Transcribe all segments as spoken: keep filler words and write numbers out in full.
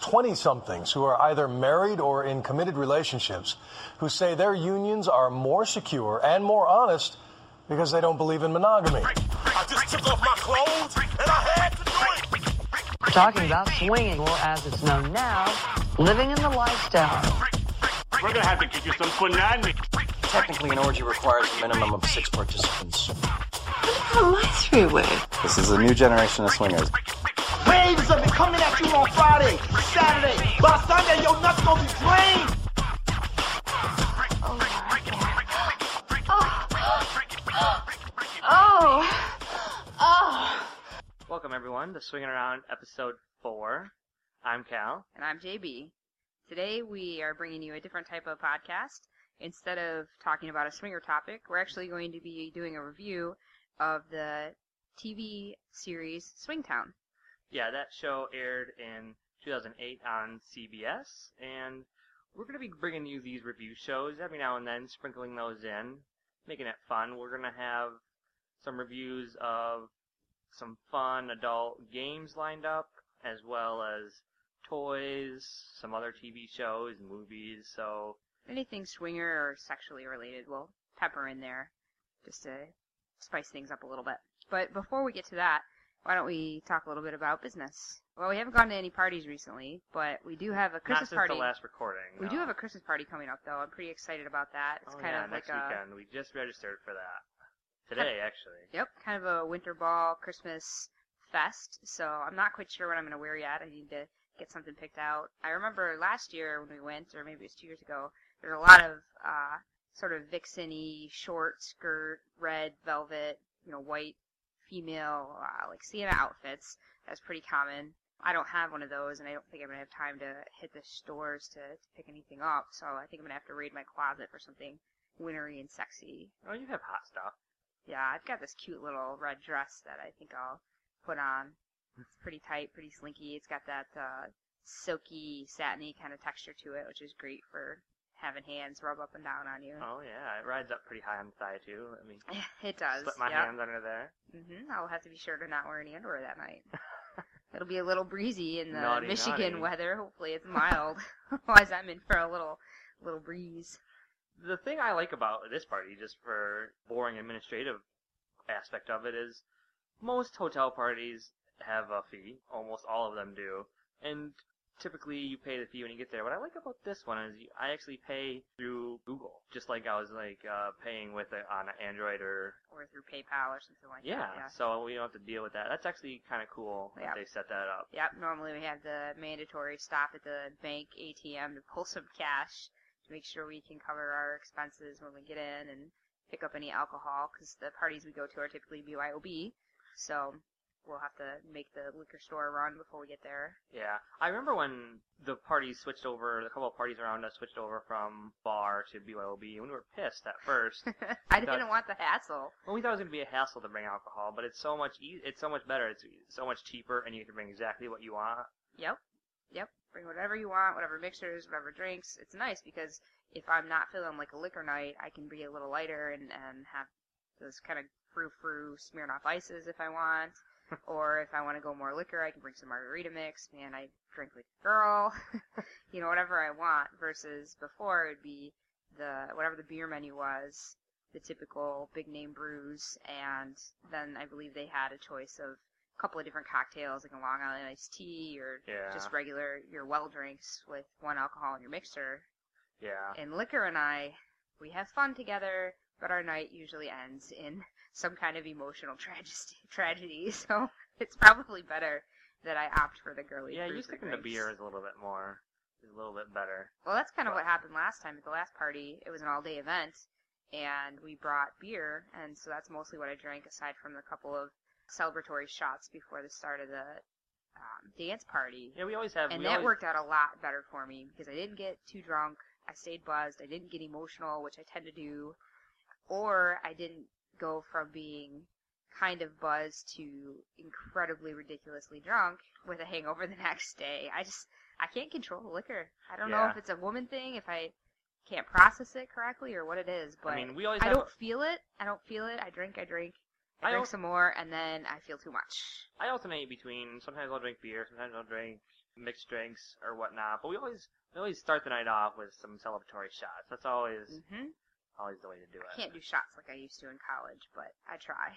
twenty-somethings who are either married or in committed relationships who say their unions are more secure and more honest because they don't believe in monogamy. I just took off my clothes and I had to do it. We're talking about swinging, or as it's known now, living in the lifestyle. We're going to have to give you some punani. Technically, an orgy requires a minimum of six participants. Look at my three-way. This is a new generation of swingers. Waves have been coming at you on Friday, Saturday. By Sunday, your nuts gonna be drained. Oh my God. Oh. Oh. Oh. Welcome, everyone, to Swinging Around, Episode four. I'm Cal. And I'm J B. Today, we are bringing you a different type of podcast. Instead of talking about a swinger topic, we're actually going to be doing a review of the T V series Swingtown. Yeah, that show aired in two thousand eight on C B S, and we're going to be bringing you these review shows every now and then, sprinkling those in, making it fun. We're going to have some reviews of some fun adult games lined up, as well as toys, some other T V shows, movies, so... anything swinger or sexually related, we'll pepper in there just to spice things up a little bit. But before we get to that, why don't we talk a little bit about business? Well, we haven't gone to any parties recently, but we do have a Christmas party. Not since the last recording. No. We do have a Christmas party coming up, though. I'm pretty excited about that. It's oh, kind yeah, of next like weekend. A, we just registered for that. Today, kind of, actually. Yep, kind of a winter ball Christmas fest, so I'm not quite sure what I'm going to wear yet. I need to get something picked out. I remember last year when we went, or maybe it was two years ago, there were a lot of uh, sort of vixen-y, short skirt, red velvet, you know, white, female, uh, like Sienna outfits. That's pretty common. I don't have one of those, and I don't think I'm going to have time to hit the stores to, to pick anything up, so I think I'm going to have to raid my closet for something wintry and sexy. Oh, you have hot stuff. Yeah, I've got this cute little red dress that I think I'll put on. It's pretty tight, pretty slinky. It's got that uh, silky, satiny kind of texture to it, which is great for having hands rub up and down on you. Oh, yeah. It rides up pretty high on the thigh, too. I mean, it does. Slip my yep. hands under there. Mm-hmm. I'll have to be sure to not wear any underwear that night. It'll be a little breezy in the naughty, Michigan naughty. weather. Hopefully it's mild. Otherwise, I'm in for a little, little breeze. The thing I like about this party, just for boring administrative aspect of it, is most hotel parties have a fee. Almost all of them do. And typically, you pay the fee when you get there. What I like about this one is you, I actually pay through Google, just like I was like uh, paying with it on an Android or or through PayPal or something like yeah, that. Yeah, so we don't have to deal with that. That's actually kind of cool yep. that they set that up. Yep. Normally, we have the mandatory stop at the bank A T M to pull some cash to make sure we can cover our expenses when we get in and pick up any alcohol, because the parties we go to are typically B Y O B. So we'll have to make the liquor store run before we get there. Yeah. I remember when the parties switched over, a couple of parties around us switched over from bar to B Y O B, and we were pissed at first. I didn't want the hassle. Well, we thought it was going to be a hassle to bring alcohol, but it's so much e- it's so much better. It's so much cheaper, and you can bring exactly what you want. Yep. Yep. Bring whatever you want, whatever mixers, whatever drinks. It's nice because if I'm not feeling like a liquor night, I can be a little lighter and, and have those kind of frou-frou Smirnoff Ices if I want. Or if I want to go more liquor, I can bring some margarita mix. Man, I drink like a girl. You know, whatever I want. Versus before, it would be the whatever the beer menu was, the typical big name brews, and then I believe they had a choice of a couple of different cocktails, like a Long Island iced tea, or yeah. just regular your well drinks with one alcohol in your mixer. Yeah. And liquor and I, we have fun together, but our night usually ends in some kind of emotional tragedy, tragedy, so it's probably better that I opt for the girly yeah you're sticking to beer is a little bit more is a little bit better. Well, that's kind but. of what happened last time at the last party. It was an all-day event, and we brought beer, and so that's mostly what I drank, aside from the couple of celebratory shots before the start of the um, dance party. Yeah, we always have and that always... worked out a lot better for me, because I didn't get too drunk, I stayed buzzed, I didn't get emotional, which I tend to do, or I didn't go from being kind of buzzed to incredibly ridiculously drunk with a hangover the next day. I just, I can't control the liquor. I don't yeah. know if it's a woman thing, if I can't process it correctly, or what it is, but I, mean, we always I don't a... feel it. I don't feel it. I drink, I drink, I, I drink al- some more, and then I feel too much. I alternate between, sometimes I'll drink beer, sometimes I'll drink mixed drinks or whatnot. But we always we always start the night off with some celebratory shots. That's always mm-hmm. always the way to do it. I can't do shots like I used to in college, but I try.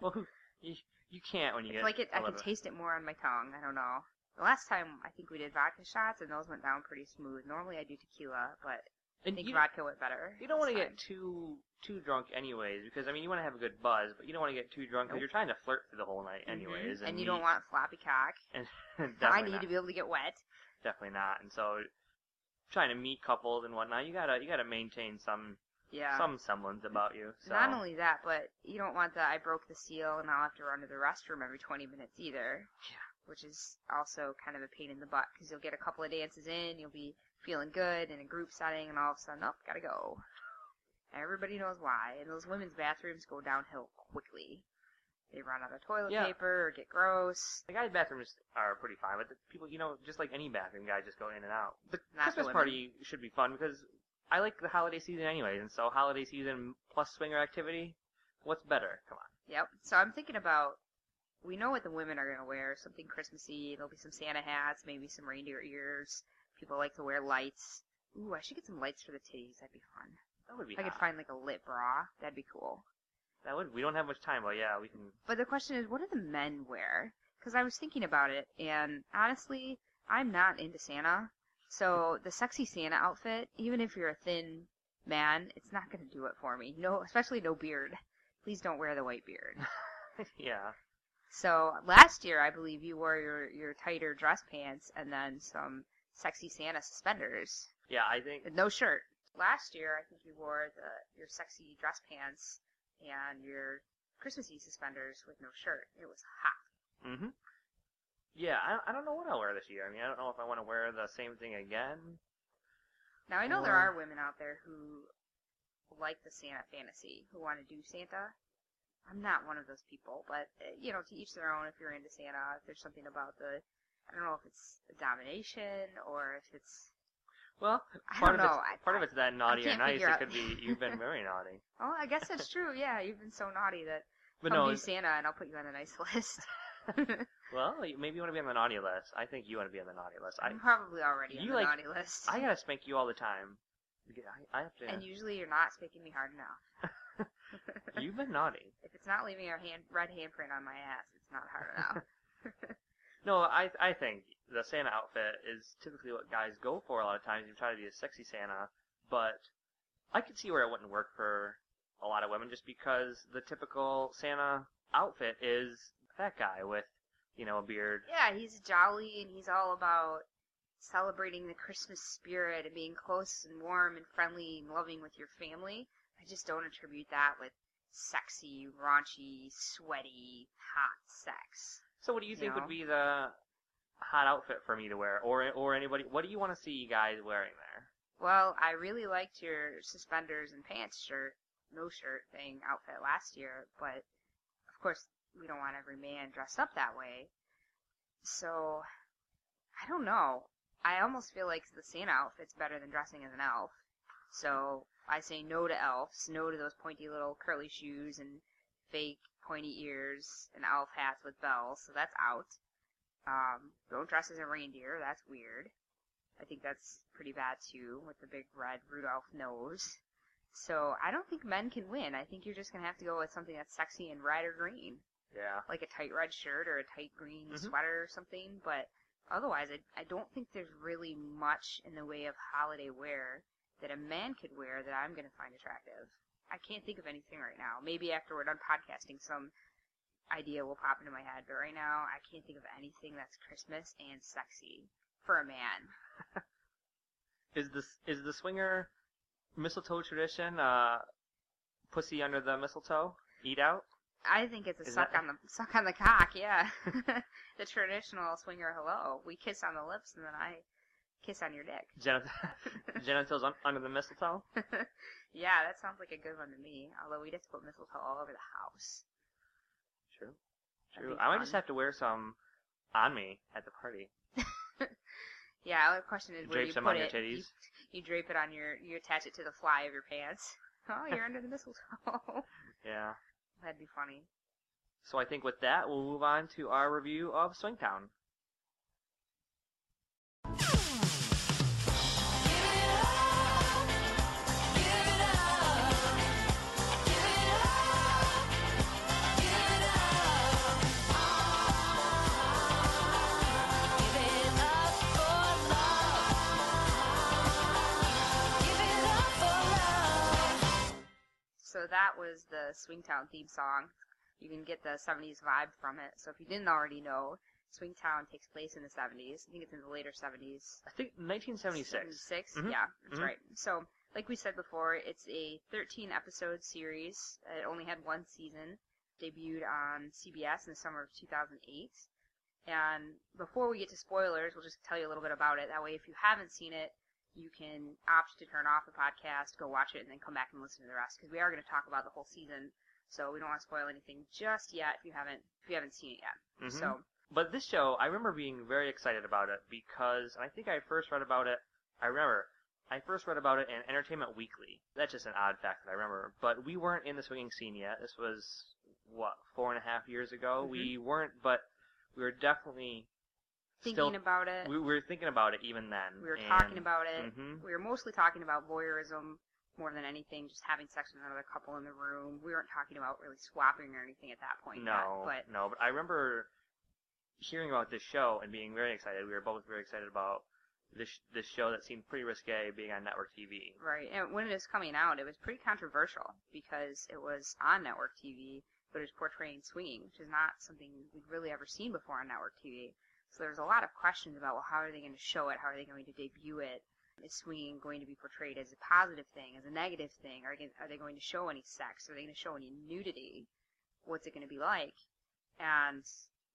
Well, you, you can't when you it's get like it, I can bit. taste it more on my tongue. I don't know. The last time I think we did vodka shots, and those went down pretty smooth. Normally I do tequila, but and I think vodka went better. You don't want to get too too drunk anyways, because, I mean, you want to have a good buzz, but you don't want to get too drunk because nope. you're trying to flirt through the whole night anyways. Mm-hmm. And, and you meet. don't want floppy cock. And I need not. to be able to get wet. Definitely not. And so trying to meet couples and whatnot, you gotta you gotta maintain some yeah. some semblance about you. So. Not only that, but you don't want the I broke the seal and I'll have to run to the restroom every twenty minutes either. Yeah. Which is also kind of a pain in the butt, because you'll get a couple of dances in, you'll be feeling good in a group setting, and all of a sudden, oh, gotta go. Everybody knows why, and those women's bathrooms go downhill quickly. They run out of toilet yeah. paper or get gross. The guys' bathrooms are pretty fine, but the people, you know, just like any bathroom, guys just go in and out. The Not Christmas the party should be fun, because I like the holiday season anyways, and so holiday season plus swinger activity, what's better? Come on. Yep, so I'm thinking about... We know what the women are going to wear, something Christmassy. There'll be some Santa hats, maybe some reindeer ears. People like to wear lights. Ooh, I should get some lights for the titties. That'd be fun. That would be I hot. could find, like, a lit bra. That'd be cool. That would. We don't have much time, but, yeah, we can... But the question is, what do the men wear? Because I was thinking about it, and honestly, I'm not into Santa. So the sexy Santa outfit, even if you're a thin man, it's not going to do it for me. No, especially no beard. Please don't wear the white beard. Yeah. So last year, I believe you wore your, your tighter dress pants and then some sexy Santa suspenders. Yeah, I think. And no shirt. Last year, I think you wore the your sexy dress pants and your Christmassy suspenders with no shirt. It was hot. Mm-hmm. Yeah, I, I don't know what I'll wear this year. I mean, I don't know if I want to wear the same thing again. Now, I know or... there are women out there who like the Santa fantasy, who want to do Santa. I'm not one of those people, but, you know, to each their own if you're into Santa. If there's something about the, I don't know if it's domination or if it's, well, I part don't know. Of it's, part I, of it's that naughty or nice. It could be you've been very naughty. Oh, I guess that's true, yeah. You've been so naughty that but come no, be Santa and I'll put you on the nice list. Well, maybe you want to be on the naughty list. I think you want to be on the naughty list. I'm I, probably already on the like, naughty list. I got to spank you all the time. I, I have to. And usually you're not spanking me hard enough. You've been naughty. If it's not leaving a hand, red handprint on my ass, it's not hard enough. No, I I think the Santa outfit is typically what guys go for a lot of times. You try to be a sexy Santa, but I could see where it wouldn't work for a lot of women just because the typical Santa outfit is that guy with, you know, a beard. Yeah, he's jolly and he's all about celebrating the Christmas spirit and being close and warm and friendly and loving with your family. I just don't attribute that with sexy, raunchy, sweaty, hot sex. So what do you, you think know? would be the hot outfit for me to wear? Or or anybody, what do you want to see you guys wearing there? Well, I really liked your suspenders and pants shirt, no shirt thing outfit last year. But, of course, we don't want every man dressed up that way. So, I don't know. I almost feel like the Santa outfit's better than dressing as an elf. So... I say no to elves, no to those pointy little curly shoes and fake pointy ears and elf hats with bells, so that's out. Um, don't dress as a reindeer, that's weird. I think that's pretty bad too, with the big red Rudolph nose. So I don't think men can win. I think you're just going to have to go with something that's sexy and red or green. Yeah. Like a tight red shirt or a tight green mm-hmm. sweater or something, but otherwise I, I don't think there's really much in the way of holiday wear that a man could wear that I'm going to find attractive. I can't think of anything right now. Maybe after we're done podcasting, some idea will pop into my head. But right now, I can't think of anything that's Christmas and sexy for a man. Is this is the swinger mistletoe tradition? Uh, pussy under the mistletoe, eat out. I think it's a is suck that... on the suck on the cock. Yeah, the traditional swinger hello. We kiss on the lips, and then I. Kiss on your dick. Gen- Genitals un- under the mistletoe? Yeah, that sounds like a good one to me. Although we just put mistletoe all over the house. True. True. I might just have to wear some on me at the party. Yeah, the question is where you, you put on it. Your titties. You, you drape it on your, you attach it to the fly of your pants. Oh, you're under the mistletoe. Yeah. That'd be funny. So I think with that, we'll move on to our review of Swingtown. that was the Swingtown theme song. You can get the seventies vibe from it. So if you didn't already know, Swingtown takes place in the seventies. I think it's in the later seventies. I think nineteen seventy-six. seventy-six? Mm-hmm. Yeah, that's mm-hmm. right. So, like we said before, it's a thirteen-episode series. It only had one season. Debuted on C B S in the summer of two thousand eight. And before we get to spoilers, we'll just tell you a little bit about it. That way, if you haven't seen it, you can opt to turn off the podcast, go watch it, and then come back and listen to the rest, because we are going to talk about the whole season. So we don't want to spoil anything just yet if you haven't if you haven't seen it yet. Mm-hmm. So, but this show, I remember being very excited about it because, and I think I first read about it, I remember, I first read about it in Entertainment Weekly. That's just an odd fact that I remember. But we weren't in the swinging scene yet. This was, what, four and a half years ago? Mm-hmm. We weren't, but we were definitely thinking still, about it. We were thinking about it even then. We were and, talking about it. Mm-hmm. We were mostly talking about voyeurism. More than anything, just having sex with another couple in the room. We weren't talking about really swapping or anything at that point. No, yet, but no. But I remember hearing about this show and being very excited. We were both very excited about this this show that seemed pretty risque being on network T V. Right, and when it was coming out, it was pretty controversial because it was on network T V, but it was portraying swinging, which is not something we'd really ever seen before on network T V. So there was a lot of questions about, well, how are they going to show it? How are they going to debut it? Is swinging going to be portrayed as a positive thing, as a negative thing? Are they, are they going to show any sex? Are they going to show any nudity? What's it going to be like? And,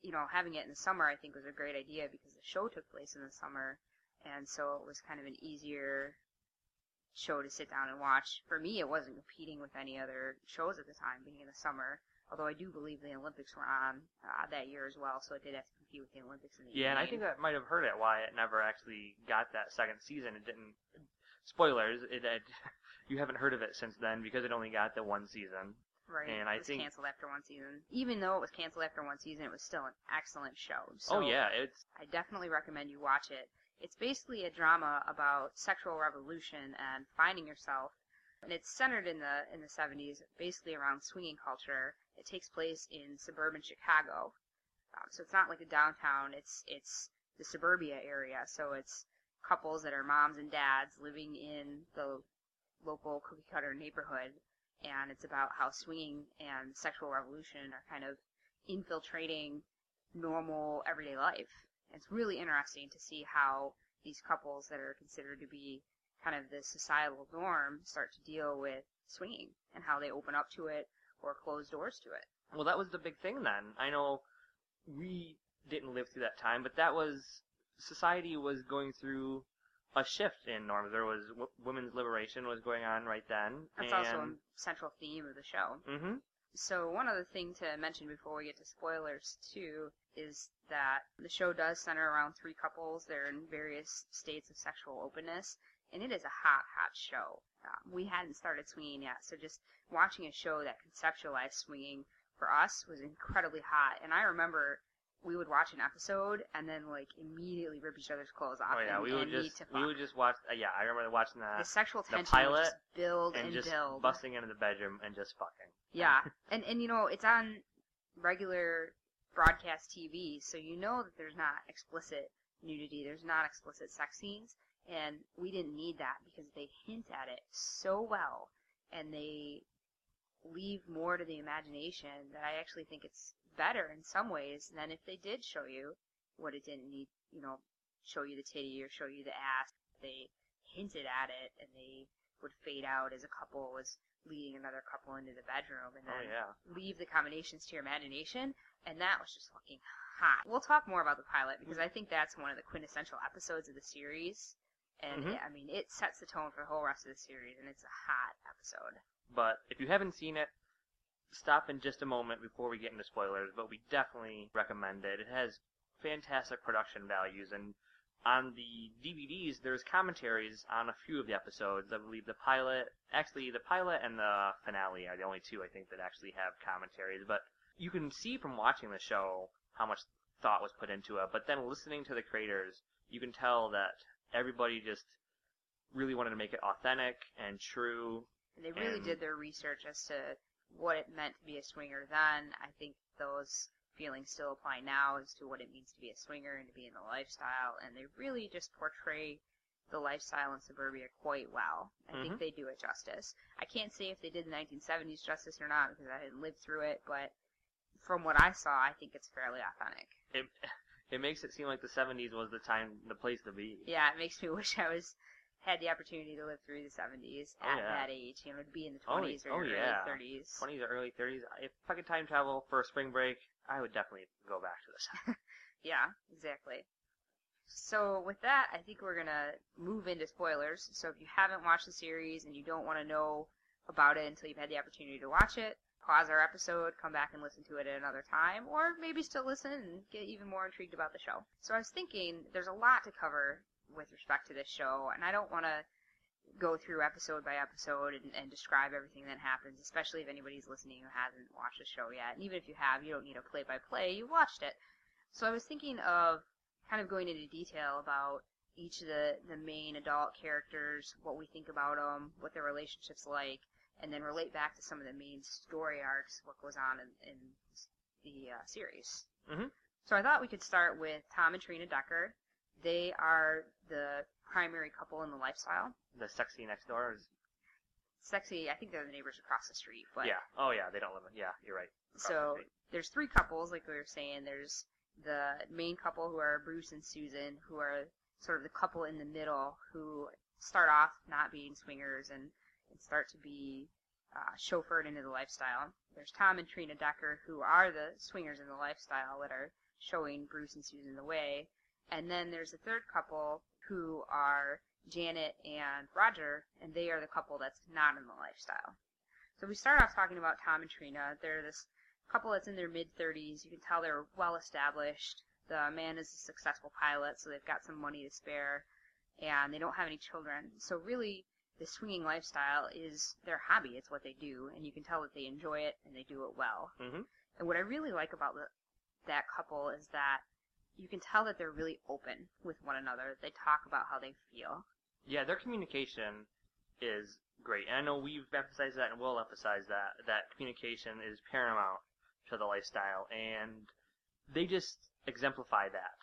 you know, having it in the summer, I think, was a great idea because the show took place in the summer, and so it was kind of an easier show to sit down and watch. For me, it wasn't competing with any other shows at the time, being in the summer, although I do believe the Olympics were on uh, that year as well, so it did have to compete with the Olympics in the yeah, evening. And I think that might have hurt it, why it never actually got that second season. It didn't... Spoilers, it, it you haven't heard of it since then, because it only got the one season. Right, and I it was think, canceled after one season. Even though it was canceled after one season, it was still an excellent show. So oh, yeah. It's... I definitely recommend you watch it. It's basically a drama about sexual revolution and finding yourself. And it's centered in the in the seventies, basically around swinging culture. It takes place in suburban Chicago, um, so it's not like a downtown. It's it's the suburbia area. So it's couples that are moms and dads living in the local cookie cutter neighborhood, and it's about how swinging and sexual revolution are kind of infiltrating normal everyday life. And it's really interesting to see how these couples that are considered to be kind of the societal norm start to deal with swinging and how they open up to it or close doors to it. Well, that was the big thing then. I know we didn't live through that time, but that was, society was going through a shift in norms. There was w- women's liberation was going on right then. That's and... also a central theme of the show. Mm-hmm. So one other thing to mention before we get to spoilers, too, is that the show does center around three couples. They're in various states of sexual openness. And it is a hot, hot show. Um, we hadn't started swinging yet, so just watching a show that conceptualized swinging for us was incredibly hot. And I remember we would watch an episode and then, like, immediately rip each other's clothes off. Oh, yeah, and, we, would and just, to we would just watch, uh, yeah, I remember watching the, the sexual tension the pilot just build and, and just build. Busting into the bedroom and just fucking. Yeah, and, and, you know, it's on regular broadcast T V, so you know that there's not explicit nudity, there's not explicit sex scenes. And we didn't need that because they hint at it so well, and they leave more to the imagination that I actually think it's better in some ways than if they did show you what it didn't need, you know, show you the titty or show you the ass. They hinted at it, and they would fade out as a couple was leading another couple into the bedroom, and then oh, yeah. leave the combinations to your imagination, and that was just fucking hot. We'll talk more about the pilot because I think that's one of the quintessential episodes of the series. And, mm-hmm. it, I mean, it sets the tone for the whole rest of the series, and it's a hot episode. But if you haven't seen it, stop in just a moment before we get into spoilers, but we definitely recommend it. It has fantastic production values, and on the D V Ds, there's commentaries on a few of the episodes. I believe the pilot, actually, the pilot and the finale are the only two, I think, that actually have commentaries. But you can see from watching the show how much thought was put into it, but then listening to the creators, you can tell that everybody just really wanted to make it authentic and true. They really and did their research as to what it meant to be a swinger then. I think those feelings still apply now as to what it means to be a swinger and to be in the lifestyle. And they really just portray the lifestyle in suburbia quite well. I mm-hmm. think they do it justice. I can't say if they did the nineteen seventies justice or not because I didn't live through it, but from what I saw, I think it's fairly authentic. It, it makes it seem like the seventies was the time, the place to be. Yeah, it makes me wish I was had the opportunity to live through the seventies at oh, yeah. that age. You know, to be in the twenties oh, or oh, early yeah. thirties. twenties or early thirties. If I could time travel for a spring break, I would definitely go back to the seventies. Yeah, exactly. So with that, I think we're going to move into spoilers. So if you haven't watched the series and you don't want to know about it until you've had the opportunity to watch it, pause our episode, come back and listen to it at another time, or maybe still listen and get even more intrigued about the show. So I was thinking there's a lot to cover with respect to this show, and I don't want to go through episode by episode and, and describe everything that happens, especially if anybody's listening who hasn't watched the show yet. And even if you have, you don't need a play-by-play. You watched it. So I was thinking of kind of going into detail about each of the, the main adult characters, what we think about them, what their relationship's like, and then relate back to some of the main story arcs, what goes on in, in the uh, series. Mm-hmm. So I thought we could start with Tom and Trina Decker. They are the primary couple in the lifestyle. The sexy next door is... Sexy, I think they're the neighbors across the street. But yeah, oh yeah, they don't live in... Yeah, you're right. Across so the there's three couples, like we were saying. There's the main couple, who are Bruce and Susan, who are sort of the couple in the middle, who start off not being swingers and, and start to be uh, chauffeured into the lifestyle. There's Tom and Trina Decker, who are the swingers in the lifestyle that are showing Bruce and Susan the way. And then there's the third couple, who are Janet and Roger, and they are the couple that's not in the lifestyle. So we start off talking about Tom and Trina. They're this couple that's in their mid-thirties. You can tell they're well-established. The man is a successful pilot, so they've got some money to spare, and they don't have any children. So really, the swinging lifestyle is their hobby. It's what they do, and you can tell that they enjoy it, and they do it well. Mm-hmm. And what I really like about the, that couple is that you can tell that they're really open with one another. They talk about how they feel. Yeah, their communication is great. And I know we've emphasized that and will emphasize that, that communication is paramount to the lifestyle, and they just exemplify that.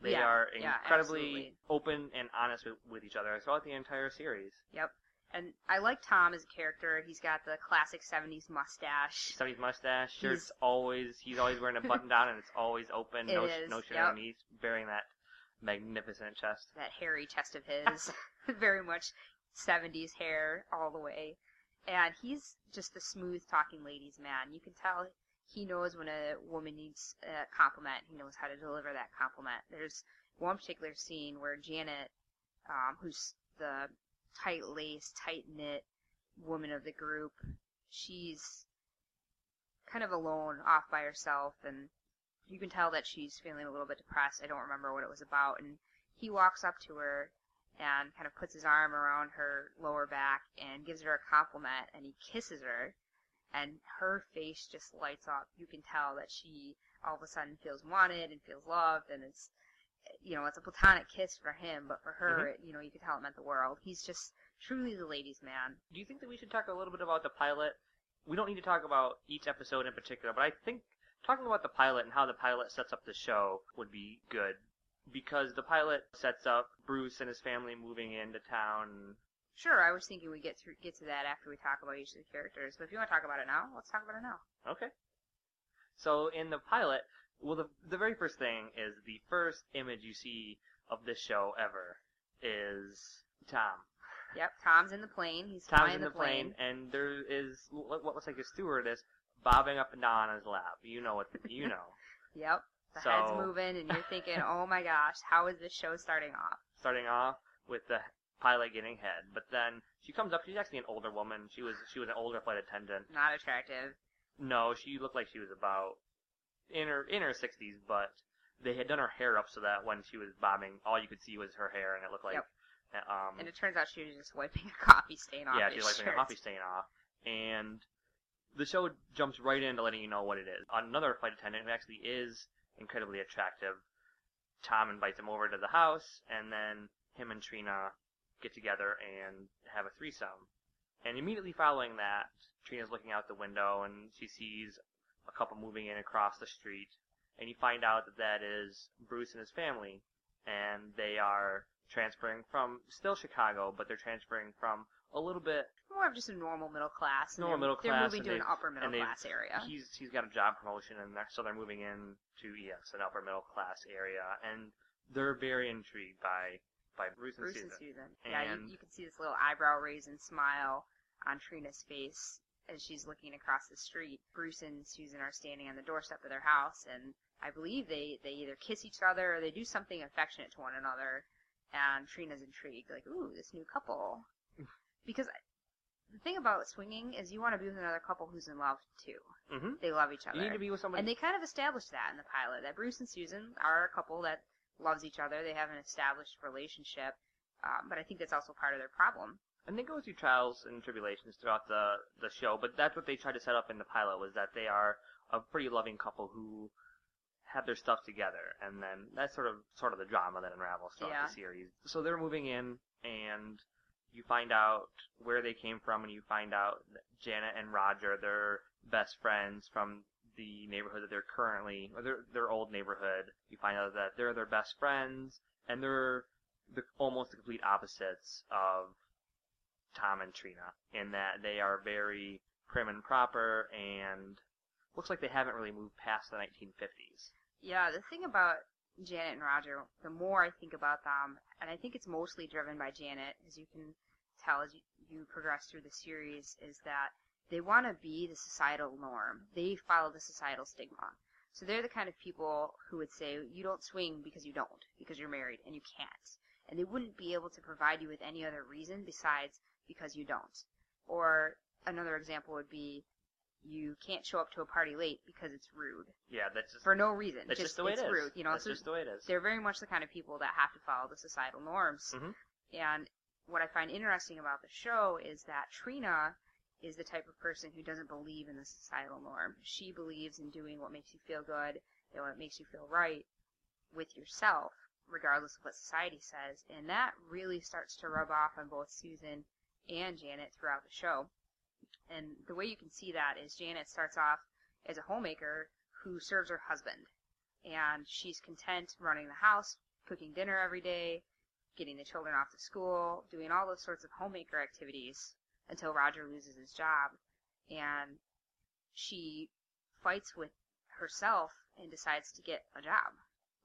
They yeah, are incredibly yeah, open and honest with, with each other throughout the entire series. Yep. And I like Tom as a character. He's got the classic seventies mustache. seventies mustache. Shirt's he's... always he's always wearing a button down, and it's always open. It no is. no shirt yep. on. He's bearing that magnificent chest. That hairy chest of his. Very much seventies hair all the way. And he's just the smooth talking ladies man. You can tell he knows when a woman needs a compliment. He knows how to deliver that compliment. There's one particular scene where Janet, um, who's the tight lace, tight knit woman of the group, she's kind of alone, off by herself, and you can tell that she's feeling a little bit depressed. I don't remember what it was about, and he walks up to her and kind of puts his arm around her lower back and gives her a compliment, and he kisses her, and her face just lights up. You can tell that she all of a sudden feels wanted and feels loved, and it's, you know, it's a platonic kiss for him, but for her, mm-hmm. it, you know, you could tell it meant the world. He's just truly the ladies' man. Do you think that we should talk a little bit about the pilot? We don't need to talk about each episode in particular, but I think talking about the pilot and how the pilot sets up the show would be good, because the pilot sets up Bruce and his family moving into town. Sure, I was thinking we'd get, through, get to that after we talk about each of the characters, but if you want to talk about it now, let's talk about it now. Okay. So in the pilot... Well, the the very first thing is the first image you see of this show ever is Tom. Yep, Tom's in the plane. He's Tom's flying in the plane. plane, and there is what looks like a stewardess bobbing up and down on his lap. You know what? You know. Yep, the so, head's moving, and you're thinking, "Oh my gosh, how is this show starting off?" Starting off with the pilot getting head, but then she comes up. She's actually an older woman. She was she was an older flight attendant. Not attractive. No, she looked like she was about. In her in her sixties, but they had done her hair up so that when she was bobbing, all you could see was her hair, and it looked like. Yep. Um, and it turns out she was just wiping a coffee stain off. Yeah, she was wiping shirt. a coffee stain off, and the show jumps right into letting you know what it is. Another flight attendant who actually is incredibly attractive. Tom invites him over to the house, and then him and Trina get together and have a threesome. And immediately following that, Trina's looking out the window, and she sees a couple moving in across the street, and you find out that that is Bruce and his family, and they are transferring from still Chicago, but they're transferring from a little bit more of just a normal middle class. Normal middle class. They're moving to an upper middle class area. He's he's got a job promotion, and they're, so they're moving in to yes, an upper middle class area, and they're very intrigued by by Bruce and Susan. Bruce and Susan. Yeah, you, you can see this little eyebrow raise and smile on Trina's face as she's looking across the street. Bruce and Susan are standing on the doorstep of their house, and I believe they, they either kiss each other or they do something affectionate to one another, and Trina's intrigued, like, ooh, this new couple. Because I, the thing about swinging is you want to be with another couple who's in love, too. Mm-hmm. They love each other. You need to be with somebody. And they kind of established that in the pilot, that Bruce and Susan are a couple that loves each other. They have an established relationship, um, but I think that's also part of their problem. And they go through trials and tribulations throughout the, the show, but that's what they tried to set up in the pilot, was that they are a pretty loving couple who have their stuff together, and then that's sort of sort of the drama that unravels throughout yeah. the series. So they're moving in, and you find out where they came from, and you find out that Janet and Roger, they're best friends from the neighborhood that they're currently, or their, their old neighborhood. You find out that they're their best friends, and they're the, almost the complete opposites of Tom and Trina, in that they are very prim and proper, and looks like they haven't really moved past the nineteen fifties. Yeah, the thing about Janet and Roger, the more I think about them, and I think it's mostly driven by Janet, as you can tell as you, you progress through the series, is that they want to be the societal norm. They follow the societal stigma. So they're the kind of people who would say, you don't swing because you don't, because you're married, and you can't. And they wouldn't be able to provide you with any other reason besides because you don't. Or another example would be, you can't show up to a party late because it's rude. Yeah, that's just... For no reason. That's just, just the way it is. It's rude. You know, that's so just the way it is. They're very much the kind of people that have to follow the societal norms. Mm-hmm. And what I find interesting about the show is that Trina is the type of person who doesn't believe in the societal norm. She believes in doing what makes you feel good and what makes you feel right with yourself, regardless of what society says. And that really starts to rub off on both Susan and Janet throughout the show. And the way you can see that is Janet starts off as a homemaker who serves her husband. And she's content running the house, cooking dinner every day, getting the children off to school, doing all those sorts of homemaker activities until Roger loses his job. And she fights with herself and decides to get a job,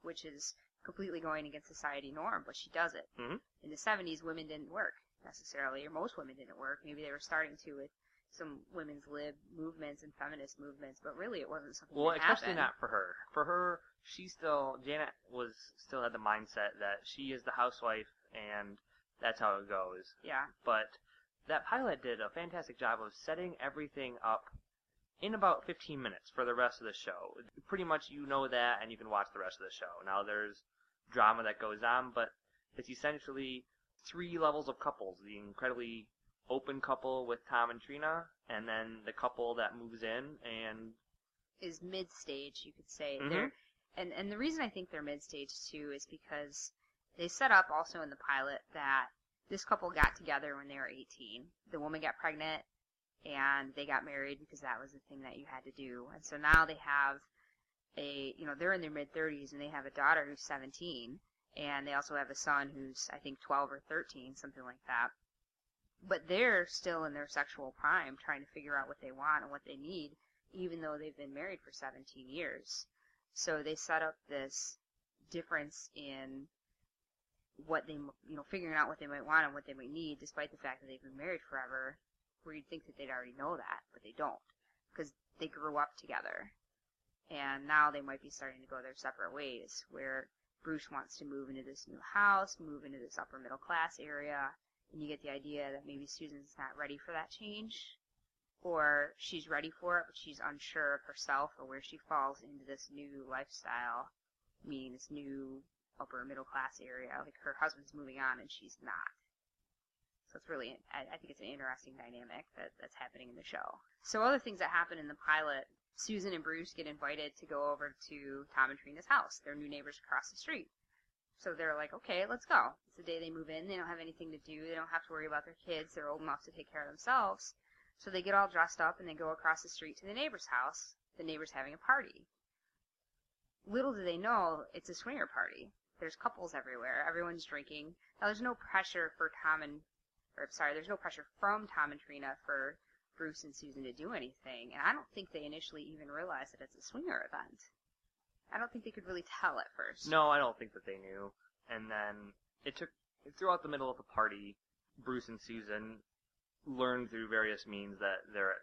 which is completely going against society norm, but she does it. Mm-hmm. In the seventies, women didn't work necessarily, or most women didn't work. Maybe they were starting to with some women's lib movements and feminist movements, but really it wasn't something well, that happened. Well, especially not for her. For her, she still, Janet was still had the mindset that she is the housewife and that's how it goes. Yeah. But that pilot did a fantastic job of setting everything up in about fifteen minutes for the rest of the show. Pretty much you know that and you can watch the rest of the show. Now there's drama that goes on, but it's essentially three levels of couples. The incredibly open couple with Tom and Trina, and then the couple that moves in and is mid-stage, you could say. Mm-hmm. They're, and, and the reason I think they're mid-stage, too, is because they set up also in the pilot that this couple got together when they were eighteen. The woman got pregnant, and they got married because that was the thing that you had to do. And so now they have a, you know, they're in their mid-thirties, and they have a daughter who's seventeen. And they also have a son who's, I think, twelve or thirteen, something like that. But they're still in their sexual prime, trying to figure out what they want and what they need, even though they've been married for seventeen years. So they set up this difference in what they, you know, figuring out what they might want and what they might need, despite the fact that they've been married forever, where you'd think that they'd already know that, but they don't, because they grew up together. And now they might be starting to go their separate ways, where Bruce wants to move into this new house, move into this upper middle class area, and you get the idea that maybe Susan's not ready for that change, or she's ready for it, but she's unsure of herself or where she falls into this new lifestyle, meaning this new upper middle class area. Like, her husband's moving on and she's not. So it's really, I, I think it's an interesting dynamic that, that's happening in the show. So other things that happen in the pilot, Susan and Bruce get invited to go over to Tom and Trina's house, their new neighbors across the street. So they're like, okay, let's go. It's the day they move in. They don't have anything to do. They don't have to worry about their kids. They're old enough to take care of themselves. So they get all dressed up and they go across the street to the neighbor's house. The neighbor's having a party. Little do they know, it's a swinger party. there's couples everywhere. Everyone's drinking. Now, there's no pressure for Tom and, or I'm sorry, there's no pressure from Tom and Trina for Bruce and Susan to do anything. And I don't think they initially even realized that it's a swinger event. I don't think they could really tell at first. No, I don't think that they knew. And then it took, throughout the middle of the party, Bruce and Susan learned through various means that they're,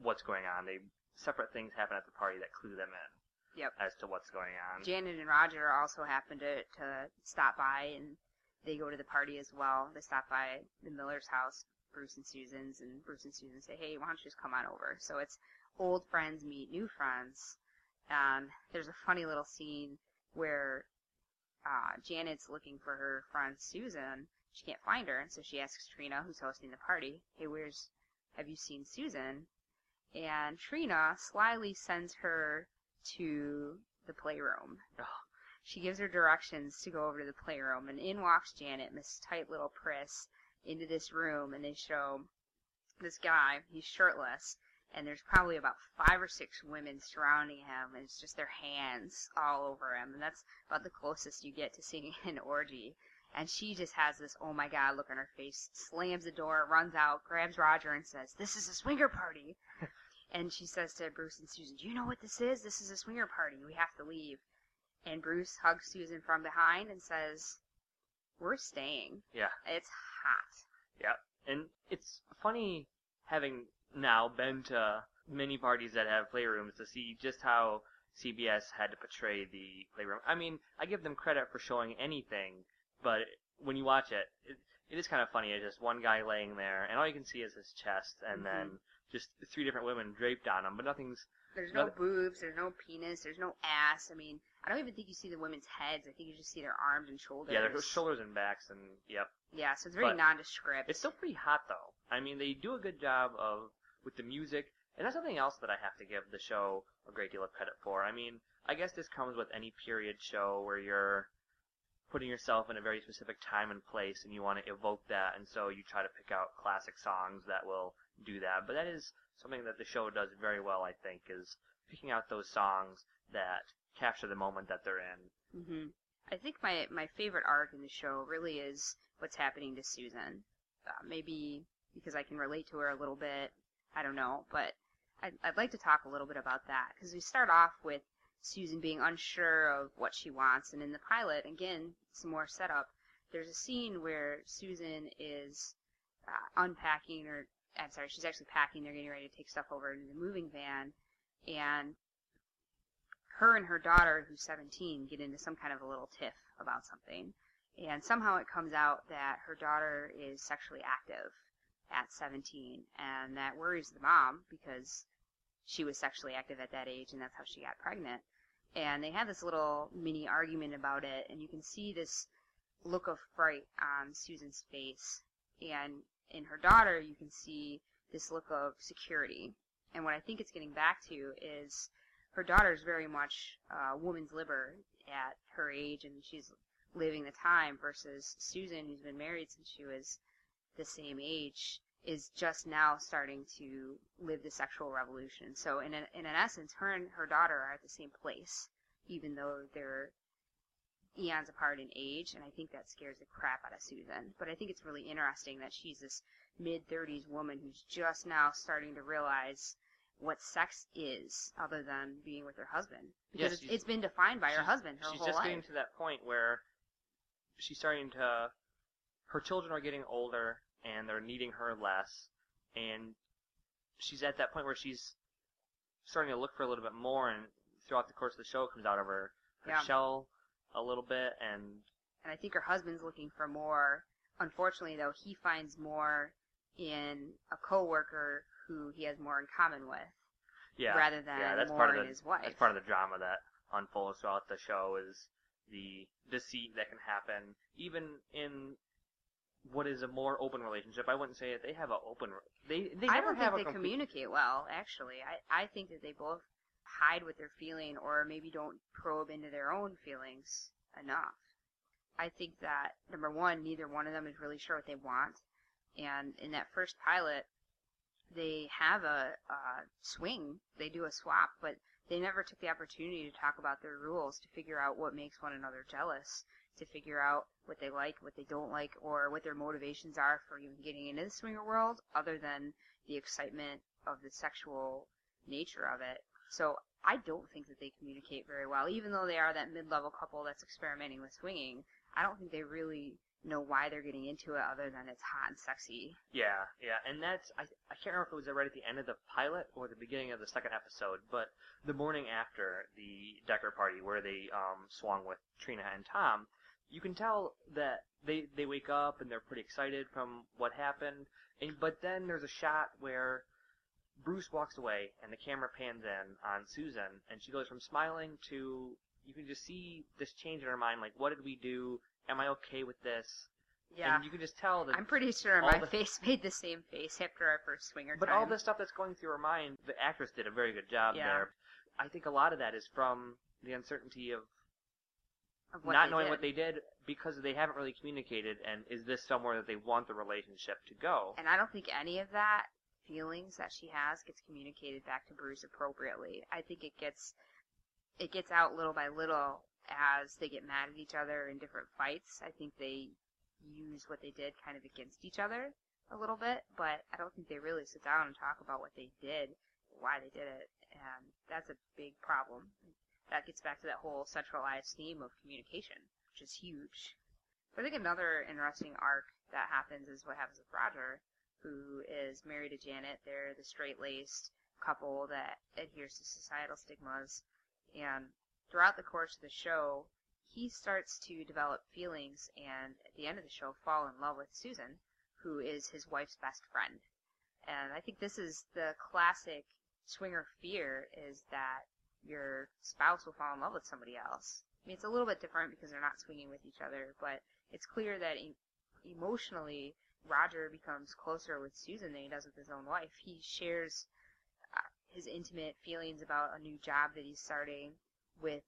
what's going on. They separate things happen at the party that clue them in. Yep. As to what's going on. Janet and Roger also happen to, to stop by, and they go to the party as well. They stop by the Miller's house, Bruce and Susan's, and Bruce and Susan say, hey, why don't you just come on over? So it's old friends meet new friends. Um, there's a funny little scene where uh, Janet's looking for her friend Susan. She can't find her, and so she asks Trina, who's hosting the party, hey, where's, have you seen Susan? And Trina slyly sends her to the playroom. Oh. She gives her directions to go over to the playroom, and in walks Janet, Miss Tight Little Priss, into this room, and they show this guy. He's shirtless, and there's probably about five or six women surrounding him, and it's just their hands all over him, and that's about the closest you get to seeing an orgy. And she just has this, oh my God, look on her face, slams the door, runs out, grabs Roger, and says, this is a swinger party. And she says to Bruce and Susan, do you know what this is? This is a swinger party. We have to leave. And Bruce hugs Susan from behind and says, we're staying. Yeah. It's hot. Yeah. And it's funny, having now been to many parties that have playrooms, to see just how C B S had to portray the playroom. I mean, I give them credit for showing anything, but when you watch it, it, it is kind of funny. It's just one guy laying there, and all you can see is his chest, and mm-hmm. then just three different women draped on them, but nothing's... There's no, no boobs, there's no penis, there's no ass. I mean, I don't even think you see the women's heads. I think you just see their arms and shoulders. Yeah, their shoulders and backs, and, yep. Yeah, so it's very but nondescript. It's still pretty hot, though. I mean, they do a good job of with the music, and that's something else that I have to give the show a great deal of credit for. I mean, I guess this comes with any period show where you're putting yourself in a very specific time and place, and you want to evoke that, and so you try to pick out classic songs that will do that. But that is something that the show does very well, I think, is picking out those songs that capture the moment that they're in. Mm-hmm. I think my, my favorite arc in the show really is what's happening to Susan. Uh, maybe because I can relate to her a little bit, I don't know, but I'd, I'd like to talk a little bit about that, because we start off with Susan being unsure of what she wants, and in the pilot, again, some more setup, there's a scene where Susan is uh, unpacking, or I'm sorry, she's actually packing. They're getting ready to take stuff over into the moving van, and her and her daughter, who's seventeen, get into some kind of a little tiff about something, and somehow it comes out that her daughter is sexually active at seventeen, and that worries the mom because she was sexually active at that age, and that's how she got pregnant. And they have this little mini argument about it, and you can see this look of fright on Susan's face, and in her daughter, you can see this look of security. And what I think it's getting back to is her daughter's very much a woman's liber at her age, and she's living the time, versus Susan, who's been married since she was the same age, is just now starting to live the sexual revolution. So in an, in an essence, her and her daughter are at the same place, even though they're eons apart in age, and I think that scares the crap out of Susan. But I think it's really interesting that she's this mid-thirties woman who's just now starting to realize what sex is, other than being with her husband. Because yes, it's, it's been defined by her husband her whole life. She's just getting to that point where she's starting to... Her children are getting older, and they're needing her less, and she's at that point where she's starting to look for a little bit more, and throughout the course of the show, it comes out of her, her yeah. shell a little bit, and... And I think her husband's looking for more. Unfortunately, though, he finds more in a coworker who he has more in common with, yeah. rather than yeah, that's more part of the, his wife. That's part of the drama that unfolds throughout the show, is the deceit that can happen, even in... What is a more open relationship? I wouldn't say that they have an open. They they never I don't have think a they complete... communicate well. Actually, I I think that they both hide what they're feeling, or maybe don't probe into their own feelings enough. I think that number one, neither one of them is really sure what they want, and in that first pilot, they have a, a swing. They do a swap, but They never took the opportunity to talk about their rules, to figure out what makes one another jealous, to figure out what they like, what they don't like, or what their motivations are for even getting into the swinger world, other than the excitement of the sexual nature of it. So I don't think that they communicate very well. Even though they are that mid-level couple that's experimenting with swinging, I don't think they really know why they're getting into it other than it's hot and sexy. Yeah, yeah, and that's, I I can't remember if it was right at the end of the pilot or the beginning of the second episode, but the morning after the Decker party where they um swung with Trina and Tom, you can tell that they, they wake up and they're pretty excited from what happened, and but then there's a shot where Bruce walks away and the camera pans in on Susan, and she goes from smiling to, you can just see this change in her mind, like, what did we do? Am I okay with this? Yeah. And you can just tell that... I'm pretty sure my the, face made the same face after our first swinger but time. But all the stuff that's going through her mind, the actress did a very good job yeah. there. I think a lot of that is from the uncertainty of, of not knowing did. what they did, because they haven't really communicated, and is this somewhere that they want the relationship to go? And I don't think any of that feelings that she has gets communicated back to Bruce appropriately. I think it gets it gets out little by little as they get mad at each other in different fights. I think they use what they did kind of against each other a little bit, but I don't think they really sit down and talk about what they did, why they did it, and that's a big problem. That gets back to that whole centralized theme of communication, which is huge. But I think another interesting arc that happens is what happens with Roger, who is married to Janet. They're the straight-laced couple that adheres to societal stigmas, and throughout the course of the show, he starts to develop feelings and, at the end of the show, fall in love with Susan, who is his wife's best friend. And I think this is the classic swinger fear, is that your spouse will fall in love with somebody else. I mean, it's a little bit different because they're not swinging with each other, but it's clear that e- emotionally, Roger becomes closer with Susan than he does with his own wife. He shares uh, his intimate feelings about a new job that he's starting with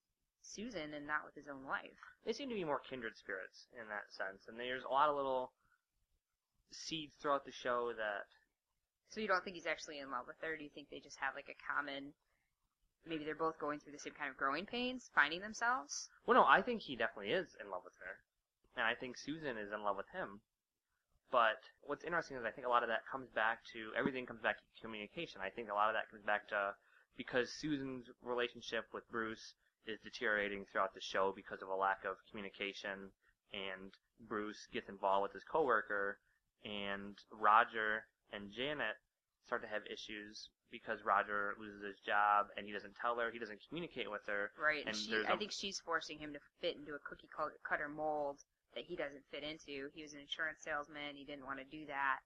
Susan and not with his own wife. They seem to be more kindred spirits in that sense, and there's a lot of little seeds throughout the show that... So you don't think he's actually in love with her? Do you think they just have, like, a common... Maybe they're both going through the same kind of growing pains, finding themselves? Well, no, I think he definitely is in love with her, and I think Susan is in love with him. But what's interesting is I think a lot of that comes back to... Everything comes back to communication. I think a lot of that comes back to... Because Susan's relationship with Bruce is deteriorating throughout the show because of a lack of communication, and Bruce gets involved with his coworker, and Roger and Janet start to have issues because Roger loses his job, and he doesn't tell her, he doesn't communicate with her. Right, and she, I a, think she's forcing him to fit into a cookie-cutter mold that he doesn't fit into. He was an insurance salesman, he didn't want to do that.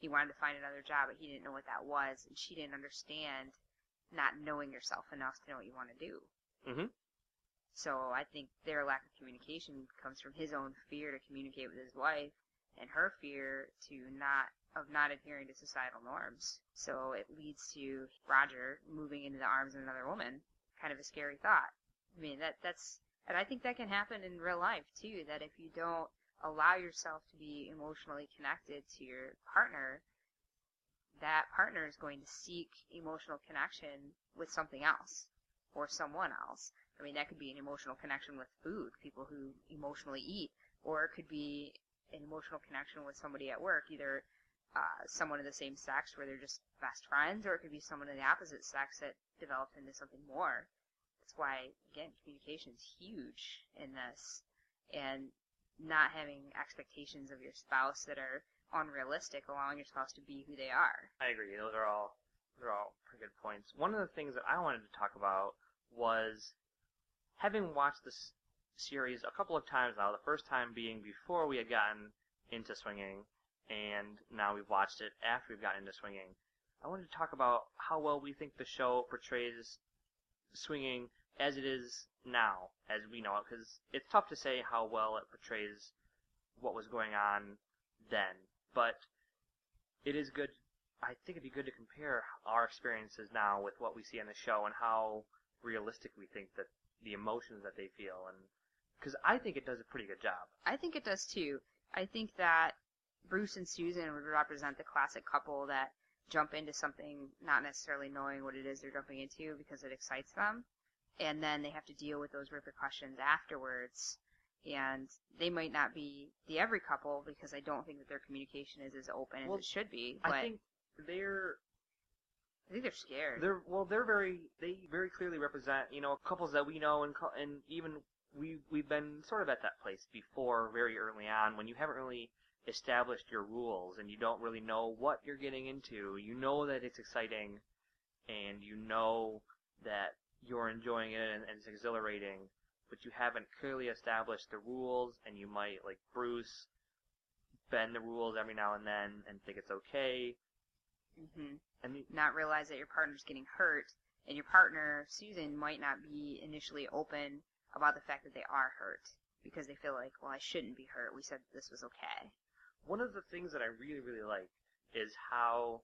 He wanted to find another job, but he didn't know what that was, and she didn't understand not knowing yourself enough to know what you want to do. Mm-hmm. So I think their lack of communication comes from his own fear to communicate with his wife and her fear to not of not adhering to societal norms. So it leads to Roger moving into the arms of another woman. Kind of a scary thought. I mean, that that's... And I think that can happen in real life, too, that if you don't allow yourself to be emotionally connected to your partner, that partner is going to seek emotional connection with something else or someone else. I mean, that could be an emotional connection with food, people who emotionally eat, or it could be an emotional connection with somebody at work, either uh, someone of the same sex where they're just best friends, or it could be someone of the opposite sex that developed into something more. That's why, again, communication is huge in this, and not having expectations of your spouse that are unrealistic, allowing your spouse to be who they are. I agree. Those are all, they're all pretty good points. One of the things that I wanted to talk about was, having watched this series a couple of times now, the first time being before we had gotten into swinging, and now we've watched it after we've gotten into swinging, I wanted to talk about how well we think the show portrays swinging as it is now, as we know it, because it's tough to say how well it portrays what was going on then. But it is good, I think it'd be good to compare our experiences now with what we see on the show and how realistic we think that the emotions that they feel. And because I think it does a pretty good job. I think it does too. I think that Bruce and Susan would represent the classic couple that jump into something not necessarily knowing what it is they're jumping into because it excites them, and then they have to deal with those repercussions afterwards. And they might not be the every couple, because I don't think that their communication is as open well, as it should be. But I think they're... I think they're scared. They're well. They're very. They very clearly represent, you know, couples that we know, and and even we we've been sort of at that place before, very early on, when you haven't really established your rules and you don't really know what you're getting into. You know that it's exciting, and you know that you're enjoying it and, and it's exhilarating, but you haven't clearly established the rules, and you might, like Bruce, bend the rules every now and then and think it's okay. Mm-hmm. And the, not realize that your partner's getting hurt, and your partner, Susan, might not be initially open about the fact that they are hurt, because they feel like, well, I shouldn't be hurt. We said this was okay. One of the things that I really, really like is how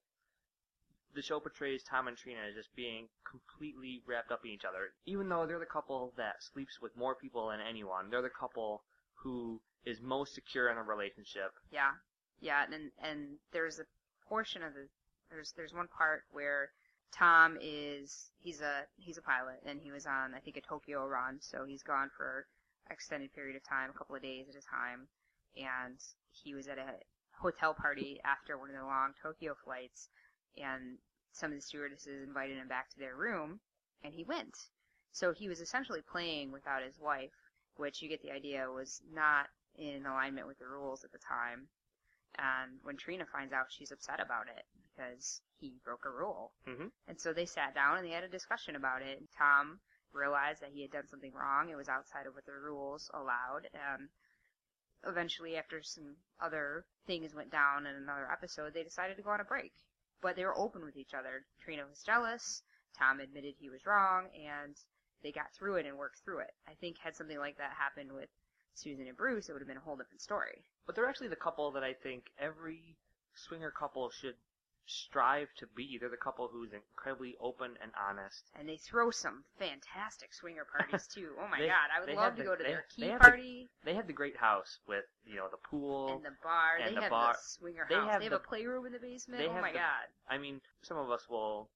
the show portrays Tom and Trina as just being completely wrapped up in each other. Even though they're the couple that sleeps with more people than anyone, they're the couple who is most secure in a relationship. Yeah, yeah, and and there's a portion of the There's there's one part where Tom is he's a he's a pilot, and he was on, I think, a Tokyo run, so he's gone for an extended period of time, a couple of days at a time, and he was at a hotel party after one of the long Tokyo flights, and some of the stewardesses invited him back to their room, and he went. So he was essentially playing without his wife, which you get the idea was not in alignment with the rules at the time. And when Trina finds out, she's upset about it because he broke a rule. Mm-hmm. And so they sat down and they had a discussion about it. And Tom realized that he had done something wrong. It was outside of what the rules allowed. And eventually, after some other things went down in another episode, they decided to go on a break. But they were open with each other. Trina was jealous. Tom admitted he was wrong. And they got through it and worked through it. I think had something like that happened with Susan and Bruce, it would have been a whole different story. But they're actually the couple that I think every swinger couple should strive to be. They're the couple who's incredibly open and honest. And they throw some fantastic swinger parties, too. Oh, my they, God. I would love to the, go to they, their key they party. The, they had the great house with, you know, the pool. And the bar. And they the have bar. the swinger house. They have, they have the, a playroom in the basement. Oh, my the, God. I mean, some of us will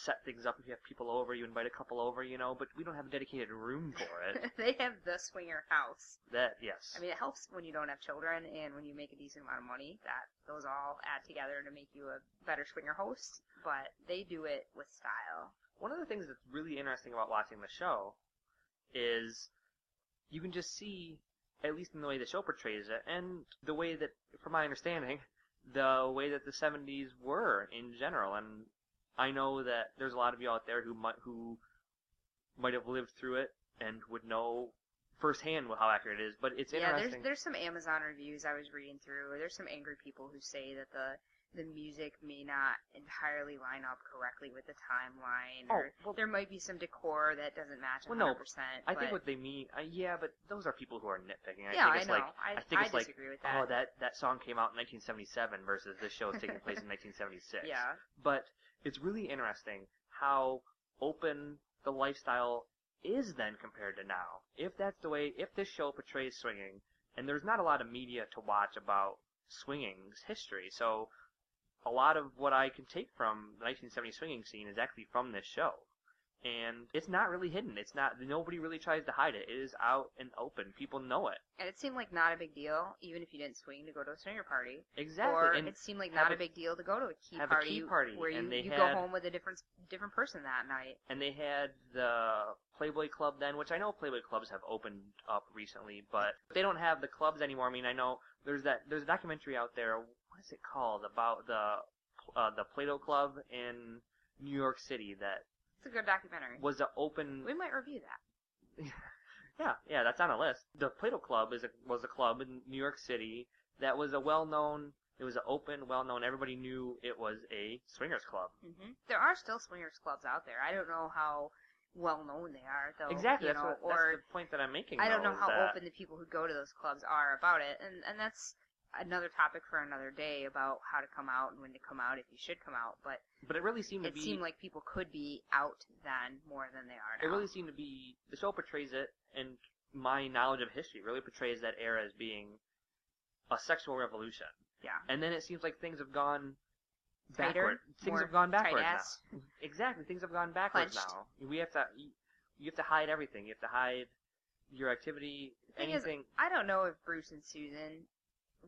set things up if you have people over, you invite a couple over, you know, but we don't have a dedicated room for it. They have the swinger house. That, yes. I mean, it helps when you don't have children and when you make a decent amount of money. That those all add together to make you a better swinger host, but they do it with style. One of the things that's really interesting about watching the show is you can just see, at least in the way the show portrays it, and the way that, from my understanding, the way that the seventies were in general, and I know that there's a lot of you out there who might who might have lived through it and would know firsthand how accurate it is, but it's yeah, interesting. Yeah, there's, there's some Amazon reviews I was reading through. There's some angry people who say that the the music may not entirely line up correctly with the timeline. Oh, or well, there might be some decor that doesn't match one hundred percent. Well, no, I think what they mean, uh, yeah, but those are people who are nitpicking. I yeah, think it's I know. Like, I, I, think I it's disagree like, with that. Oh, that, that song came out in nineteen seventy-seven versus this show is taking place in nineteen seventy-six. Yeah. But it's really interesting how open the lifestyle is then compared to now. If that's the way, if this show portrays swinging, and there's not a lot of media to watch about swinging's history, so a lot of what I can take from the nineteen seventies swinging scene is actually from this show. And it's not really hidden. It's not, nobody really tries to hide it. It is out and open. People know it. And it seemed like not a big deal, even if you didn't swing, to go to a swinger party. Exactly. Or and it seemed like not a, a big deal to go to a key have party. Have a key party. Where and you, you had, go home with a different different person that night. And they had the Playboy Club then, which I know Playboy Clubs have opened up recently, but they don't have the clubs anymore. I mean, I know there's that there's a documentary out there, what is it called, about the, uh, the Plato Club in New York City that... It's a good documentary. Was an open... We might review that. yeah, yeah, that's on a list. The Plato Club is a, was a club in New York City that was a well-known... It was an open, well-known... Everybody knew it was a swingers club. Mm-hmm. There are still swingers clubs out there. I don't know how well-known they are, though. Exactly. You that's, know, what, or that's the point that I'm making, I don't though, know how that... open the people who go to those clubs are about it. And, and that's... another topic for another day about how to come out and when to come out, if you should come out, but but it really seemed to be it seemed like people could be out then more than they are now. It really seemed to be the show portrays it, and my knowledge of history really portrays that era as being a sexual revolution. Yeah, and then it seems like things have gone backward. Things have gone backwards now. Exactly, things have gone backwards Punched. now. We have to, you have to hide everything. You have to hide your activity, the thing anything. Is, I don't know if Bruce and Susan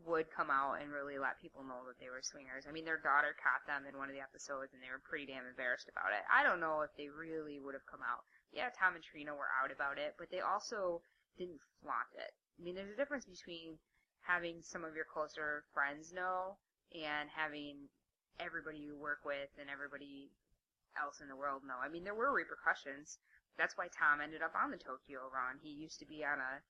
would come out and really let people know that they were swingers. I mean, their daughter caught them in one of the episodes, and they were pretty damn embarrassed about it. I don't know if they really would have come out. Yeah, Tom and Trina were out about it, but they also didn't flaunt it. I mean, there's a difference between having some of your closer friends know and having everybody you work with and everybody else in the world know. I mean, there were repercussions. That's why Tom ended up on the Tokyo run. He used to be on a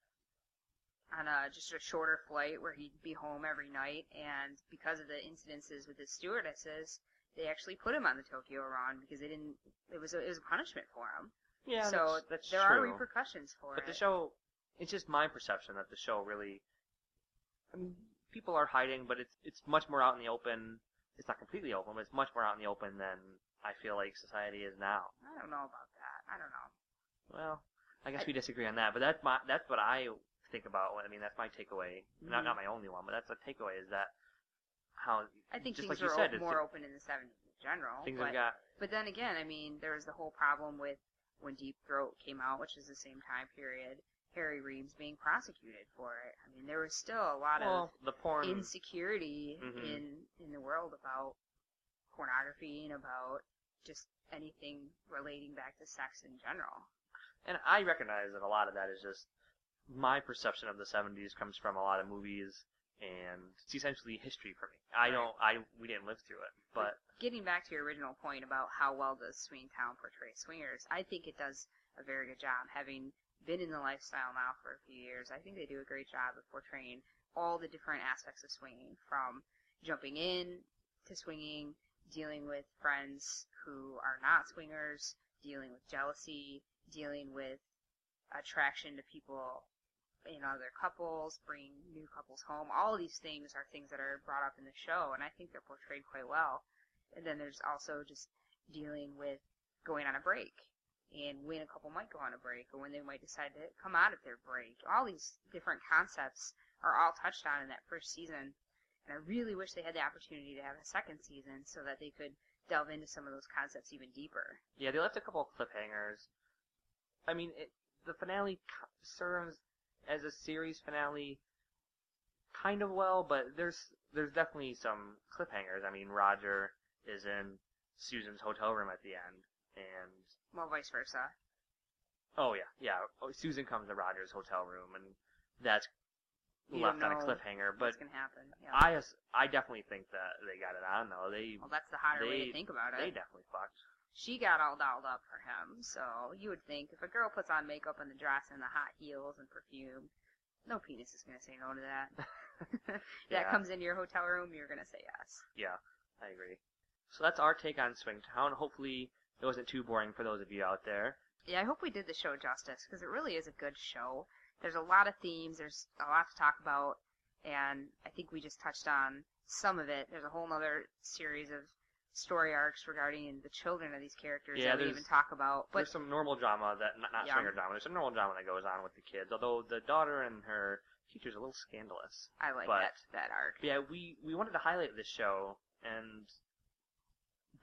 on a just a shorter flight where he'd be home every night, and because of the incidences with his stewardesses, they actually put him on the Tokyo run because they didn't. It was a, it was a punishment for him. Yeah, so that's, that's there true. are repercussions for but it. But the show, it's just my perception that the show really. I mean, people are hiding, but it's it's much more out in the open. It's not completely open, but it's much more out in the open than I feel like society is now. I don't know about that. I don't know. Well, I guess I, we disagree on that, but that's my that's what I think about. I mean, that's my takeaway. Mm-hmm. Not not my only one, but that's a takeaway. Is that how I think just things like you said, more it's, open in the seventies in general. Things but, have got. But then again, I mean, there was the whole problem with when Deep Throat came out, which is the same time period. Harry Reams being prosecuted for it. I mean, there was still a lot well, of the porn. insecurity mm-hmm. in in the world about pornography and about just anything relating back to sex in general. And I recognize that a lot of that is just my perception of the seventies comes from a lot of movies, and it's essentially history for me. I right. don't, I we didn't live through it, but getting back to your original point about how well does Swingtown portray swingers, I think it does a very good job. Having been in the lifestyle now for a few years, I think they do a great job of portraying all the different aspects of swinging, from jumping in to swinging, dealing with friends who are not swingers, dealing with jealousy, dealing with attraction to people in other couples, bringing new couples home. All of these things are things that are brought up in the show, and I think they're portrayed quite well. And then there's also just dealing with going on a break, and when a couple might go on a break, or when they might decide to come out of their break. All these different concepts are all touched on in that first season, and I really wish they had the opportunity to have a second season so that they could delve into some of those concepts even deeper. Yeah, they left a couple of cliffhangers. I mean, it, the finale serves as a series finale kind of well, but there's there's definitely some cliffhangers. I mean, Roger is in Susan's hotel room at the end, and... Well, vice versa. Oh, yeah, yeah. Oh, Susan comes to Roger's hotel room, and that's you left on a cliffhanger. But what's going to happen. Yeah. I, I definitely think that they got it on, though. They, well, that's the hotter they, way to think about it. They definitely fucked. She got all dolled up for him, so you would think if a girl puts on makeup and the dress and the hot heels and perfume, no penis is going to say no to that. that yeah. comes into your hotel room, you're going to say yes. Yeah, I agree. So that's our take on Swingtown. Hopefully it wasn't too boring for those of you out there. Yeah, I hope we did the show justice, because it really is a good show. There's a lot of themes, there's a lot to talk about, and I think we just touched on some of it. There's a whole other series of story arcs regarding the children of these characters yeah, that we even talk about. But there's some normal drama that not, not yeah. swinger drama. There's some normal drama that goes on with the kids. Although the daughter and her teacher's a little scandalous. I like but, that that arc. Yeah, we we wanted to highlight this show and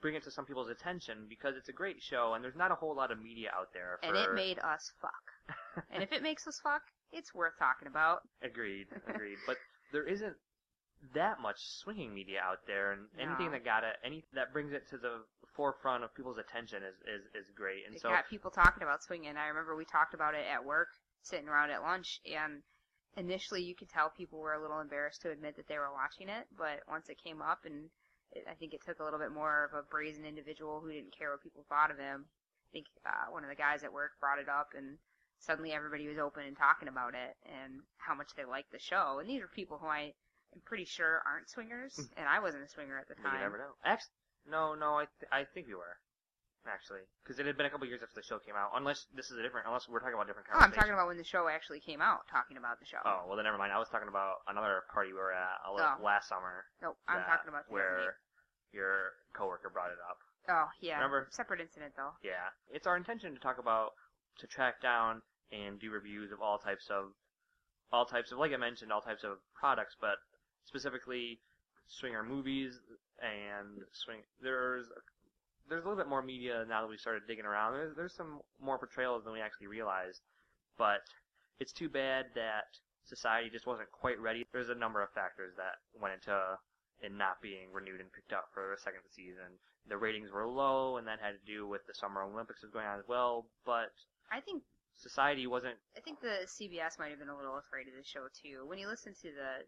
bring it to some people's attention because it's a great show and there's not a whole lot of media out there. For... And it made us fuck. And if it makes us fuck, it's worth talking about. Agreed, agreed. But there isn't that much swinging media out there, and no. anything that got it, any that brings it to the forefront of people's attention is is, is great. And it so got people talking about swinging. I remember we talked about it at work, sitting around at lunch, and initially you could tell people were a little embarrassed to admit that they were watching it, but once it came up, and it, I think it took a little bit more of a brazen individual who didn't care what people thought of him. I think uh, one of the guys at work brought it up, and suddenly everybody was open and talking about it and how much they liked the show. And these are people who I. I'm pretty sure aren't swingers, and I wasn't a swinger at the time. You never know. Actually, no, no, I th- I think we were, actually, because it had been a couple years after the show came out. Unless this is a different, unless we're talking about different conversations. Oh, I'm talking about when the show actually came out, talking about the show. Oh, well then never mind. I was talking about another party we were at a little, oh. last summer. Nope, I'm talking about where your coworker brought it up. Oh yeah. Remember? Separate incident though. Yeah, it's our intention to talk about, to track down and do reviews of all types of, all types of, like I mentioned, all types of products, but. Specifically, Swinger Movies, and swing. There's there's a little bit more media now that we started digging around. There's, there's some more portrayals than we actually realized, but it's too bad that society just wasn't quite ready. There's a number of factors that went into it not being renewed and picked up for a second season. The ratings were low, and that had to do with the Summer Olympics was going on as well, but I think society wasn't... I think the C B S might have been a little afraid of the show, too. When you listen to the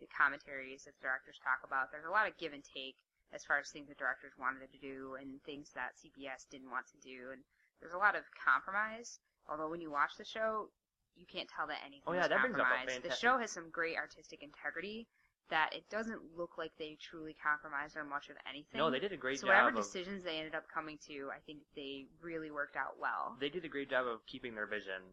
the commentaries that the directors talk about, there's a lot of give and take as far as things the directors wanted to do and things that C B S didn't want to do, and there's a lot of compromise, although when you watch the show, you can't tell that anything oh, yeah, is that compromised. Brings up a fantastic... The show has some great artistic integrity, that it doesn't look like they truly compromised on much of anything. No, they did a great so job. So whatever decisions of, they ended up coming to, I think they really worked out well. They did a great job of keeping their vision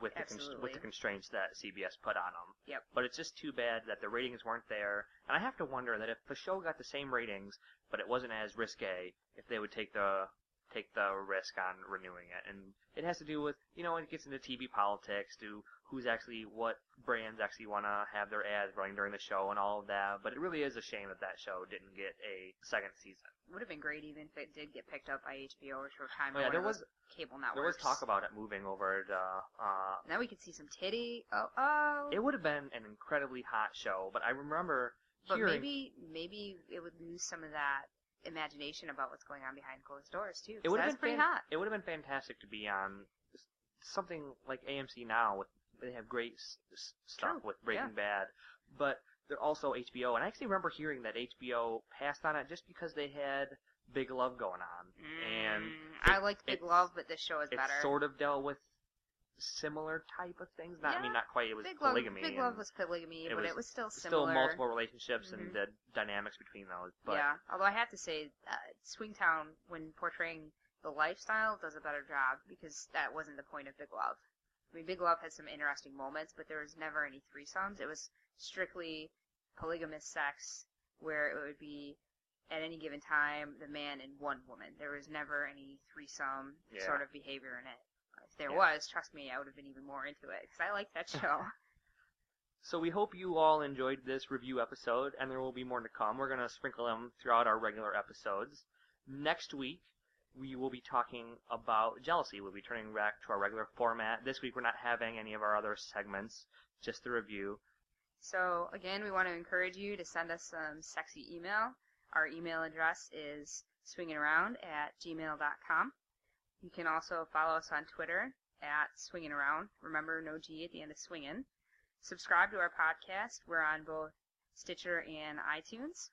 with the, const- with the constraints that C B S put on them. Yep. But it's just too bad that the ratings weren't there. And I have to wonder that if the show got the same ratings, but it wasn't as risque, if they would take the take the risk on renewing it. And it has to do with, you know, it gets into T V politics, to who's actually, what brands actually want to have their ads running during the show and all of that, but it really is a shame that that show didn't get a second season. Would have been great even if it did get picked up by H B O or Showtime oh, yeah, or there was cable networks. There was talk about it moving over to... Uh, now we could see some titty. Oh, oh. It would have been an incredibly hot show, but I remember but hearing... But maybe, maybe it would lose some of that imagination about what's going on behind closed doors too. It would have been pretty fan- hot. It would have been fantastic to be on something like A M C now. With, they have great s- s- stuff True. with Breaking yeah. Bad, but they're also H B O. And I actually remember hearing that H B O passed on it just because they had Big Love going on. Mm, and it, I liked Big Love, but this show is it better. It sort of dealt with similar type of things. Not yeah. I mean, not quite. It was Big polygamy. Love, Big Love was polygamy, it but was, it was still similar. Still multiple relationships mm-hmm. and the dynamics between those. But yeah, although I have to say, uh, Swingtown, when portraying the lifestyle, does a better job because that wasn't the point of Big Love. I mean, Big Love had some interesting moments, but there was never any threesomes. It was strictly polygamous sex where it would be at any given time the man and one woman. There was never any threesome yeah. sort of behavior in it. If there yeah. was, trust me, I would have been even more into it, because I like that show. So we hope you all enjoyed this review episode, and there will be more to come. We're going to sprinkle them throughout our regular episodes. Next week, we will be talking about jealousy. We'll be turning back to our regular format. This week, we're not having any of our other segments, just the review. So, again, we want to encourage you to send us some sexy email. Our email address is swingingaround at gmail dot com. You can also follow us on Twitter at Swinging Around. Remember, no G at the end of swingin'. Subscribe to our podcast. We're on both Stitcher and iTunes.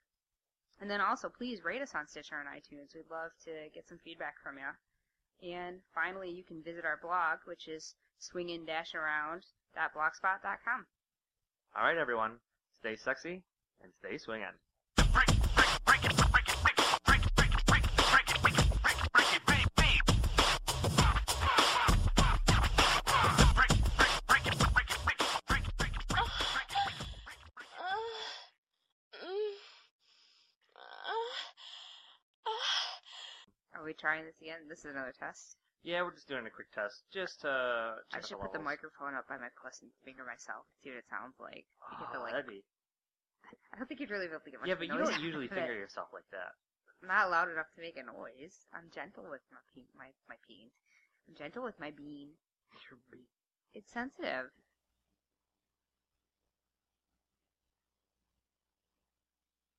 And then also, please rate us on Stitcher and iTunes. We'd love to get some feedback from you. And finally, you can visit our blog, which is swingin dash around dot blogspot dot com. All right, everyone. Stay sexy and stay swingin'. Break, break, break it, break it, break it, break it, break it, break it, break it, break it. Are we trying this again? This is another test. Yeah, we're just doing a quick test. Just uh I should the put the microphone up by my plus finger myself. See what it sounds like. You oh, get the, like, that'd be... I don't think you'd really be able to get much. Yeah, but noise you don't usually finger it. Yourself like that. I'm not loud enough to make a noise. I'm gentle with my pe- my my peen. I'm gentle with my bean. Your bean. It's sensitive.